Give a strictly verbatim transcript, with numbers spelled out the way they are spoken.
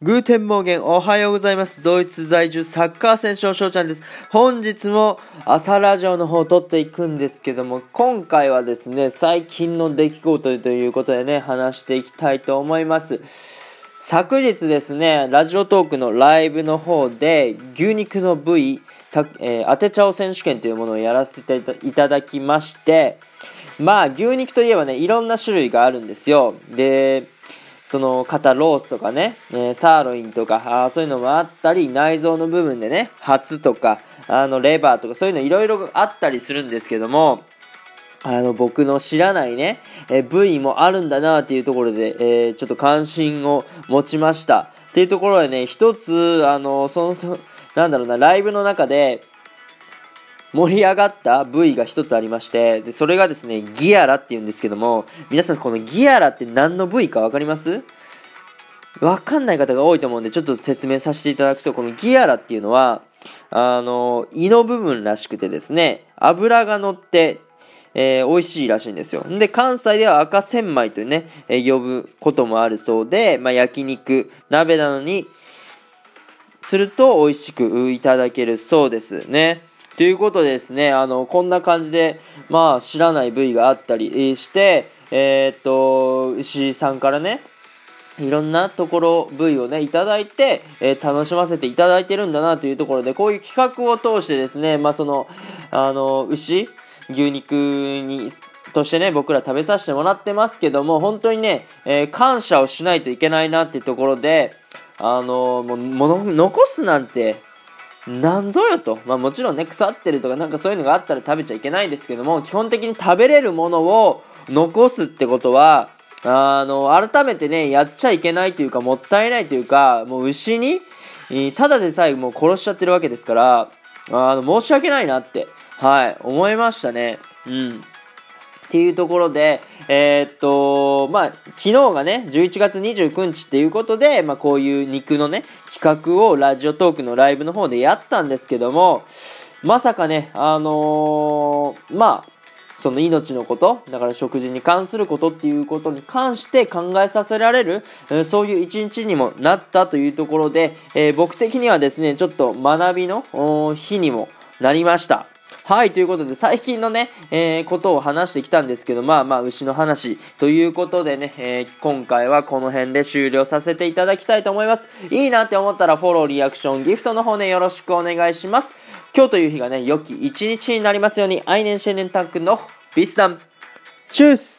グーテンモーゲン、おはようございます。ドイツ在住サッカー選手の翔ちゃんです。本日も朝ラジオの方を撮っていくんですけども、今回はですね、最近の出来事ということでね、話していきたいと思います。昨日ですね、ラジオトークのライブの方で牛肉の部位、えー、当てちゃお選手権というものをやらせていただきまして、まあ牛肉といえばね、いろんな種類があるんですよ。でその肩ロースとかね、えー、サーロインとか、あそういうのもあったり、内臓の部分でね、ハツとかあのレバーとか、そういうのいろいろあったりするんですけども、あの僕の知らないね、えー、部位もあるんだなっていうところで、えー、ちょっと関心を持ちましたっていうところでね、一つあのそのなんだろうな、ライブの中で盛り上がった部位が一つありまして、でそれがですね、ギアラっていうんですけども、皆さんこのギアラって何の部位か分かります？分かんない方が多いと思うんで、ちょっと説明させていただくと、このギアラっていうのはあの胃の部分らしくてですね、脂が乗って、えー、美味しいらしいんですよ。で関西では赤千枚というね、えー、呼ぶこともあるそうで、まあ、焼肉鍋なのにすると美味しくいただけるそうですね。ということでですね、あのこんな感じで、まあ、知らない部位があったりして、えー、っと牛さんからね、いろんなところ部位をねいただいて、えー、楽しませていただいてるんだなというところで、こういう企画を通してですね、まあ、そのあの牛牛肉にとしてね、僕ら食べさせてもらってますけども、本当にね、えー、感謝をしないといけないなっていうところで、あのもうもの残すなんてなんぞよと、まあ、もちろんね腐ってるとかなんかそういうのがあったら食べちゃいけないですけども、基本的に食べれるものを残すってことはあの改めてねやっちゃいけないというか、もったいないというか、もう牛にただでさえもう殺しちゃってるわけですから、あの申し訳ないなって、はい、思いましたね。うんっていうところで、えー、っと、まあ、昨日がね、じゅういちがつにじゅうくにちっていうことで、まあ、こういう肉のね、企画をラジオトークのライブの方でやったんですけども、まさかね、あのー、まあ、その命のこと、だから食事に関することっていうことに関して考えさせられる、そういう一日にもなったというところで、えー、僕的にはですね、ちょっと学びの日にもなりました。はい、ということで最近のね、えー、ことを話してきたんですけど、まあまあ牛の話ということでね、えー、今回はこの辺で終了させていただきたいと思います。いいなって思ったらフォロー、リアクション、ギフトの方ねよろしくお願いします。今日という日がね良き一日になりますように。アイネンシェネンタンクのビスさん、チュース。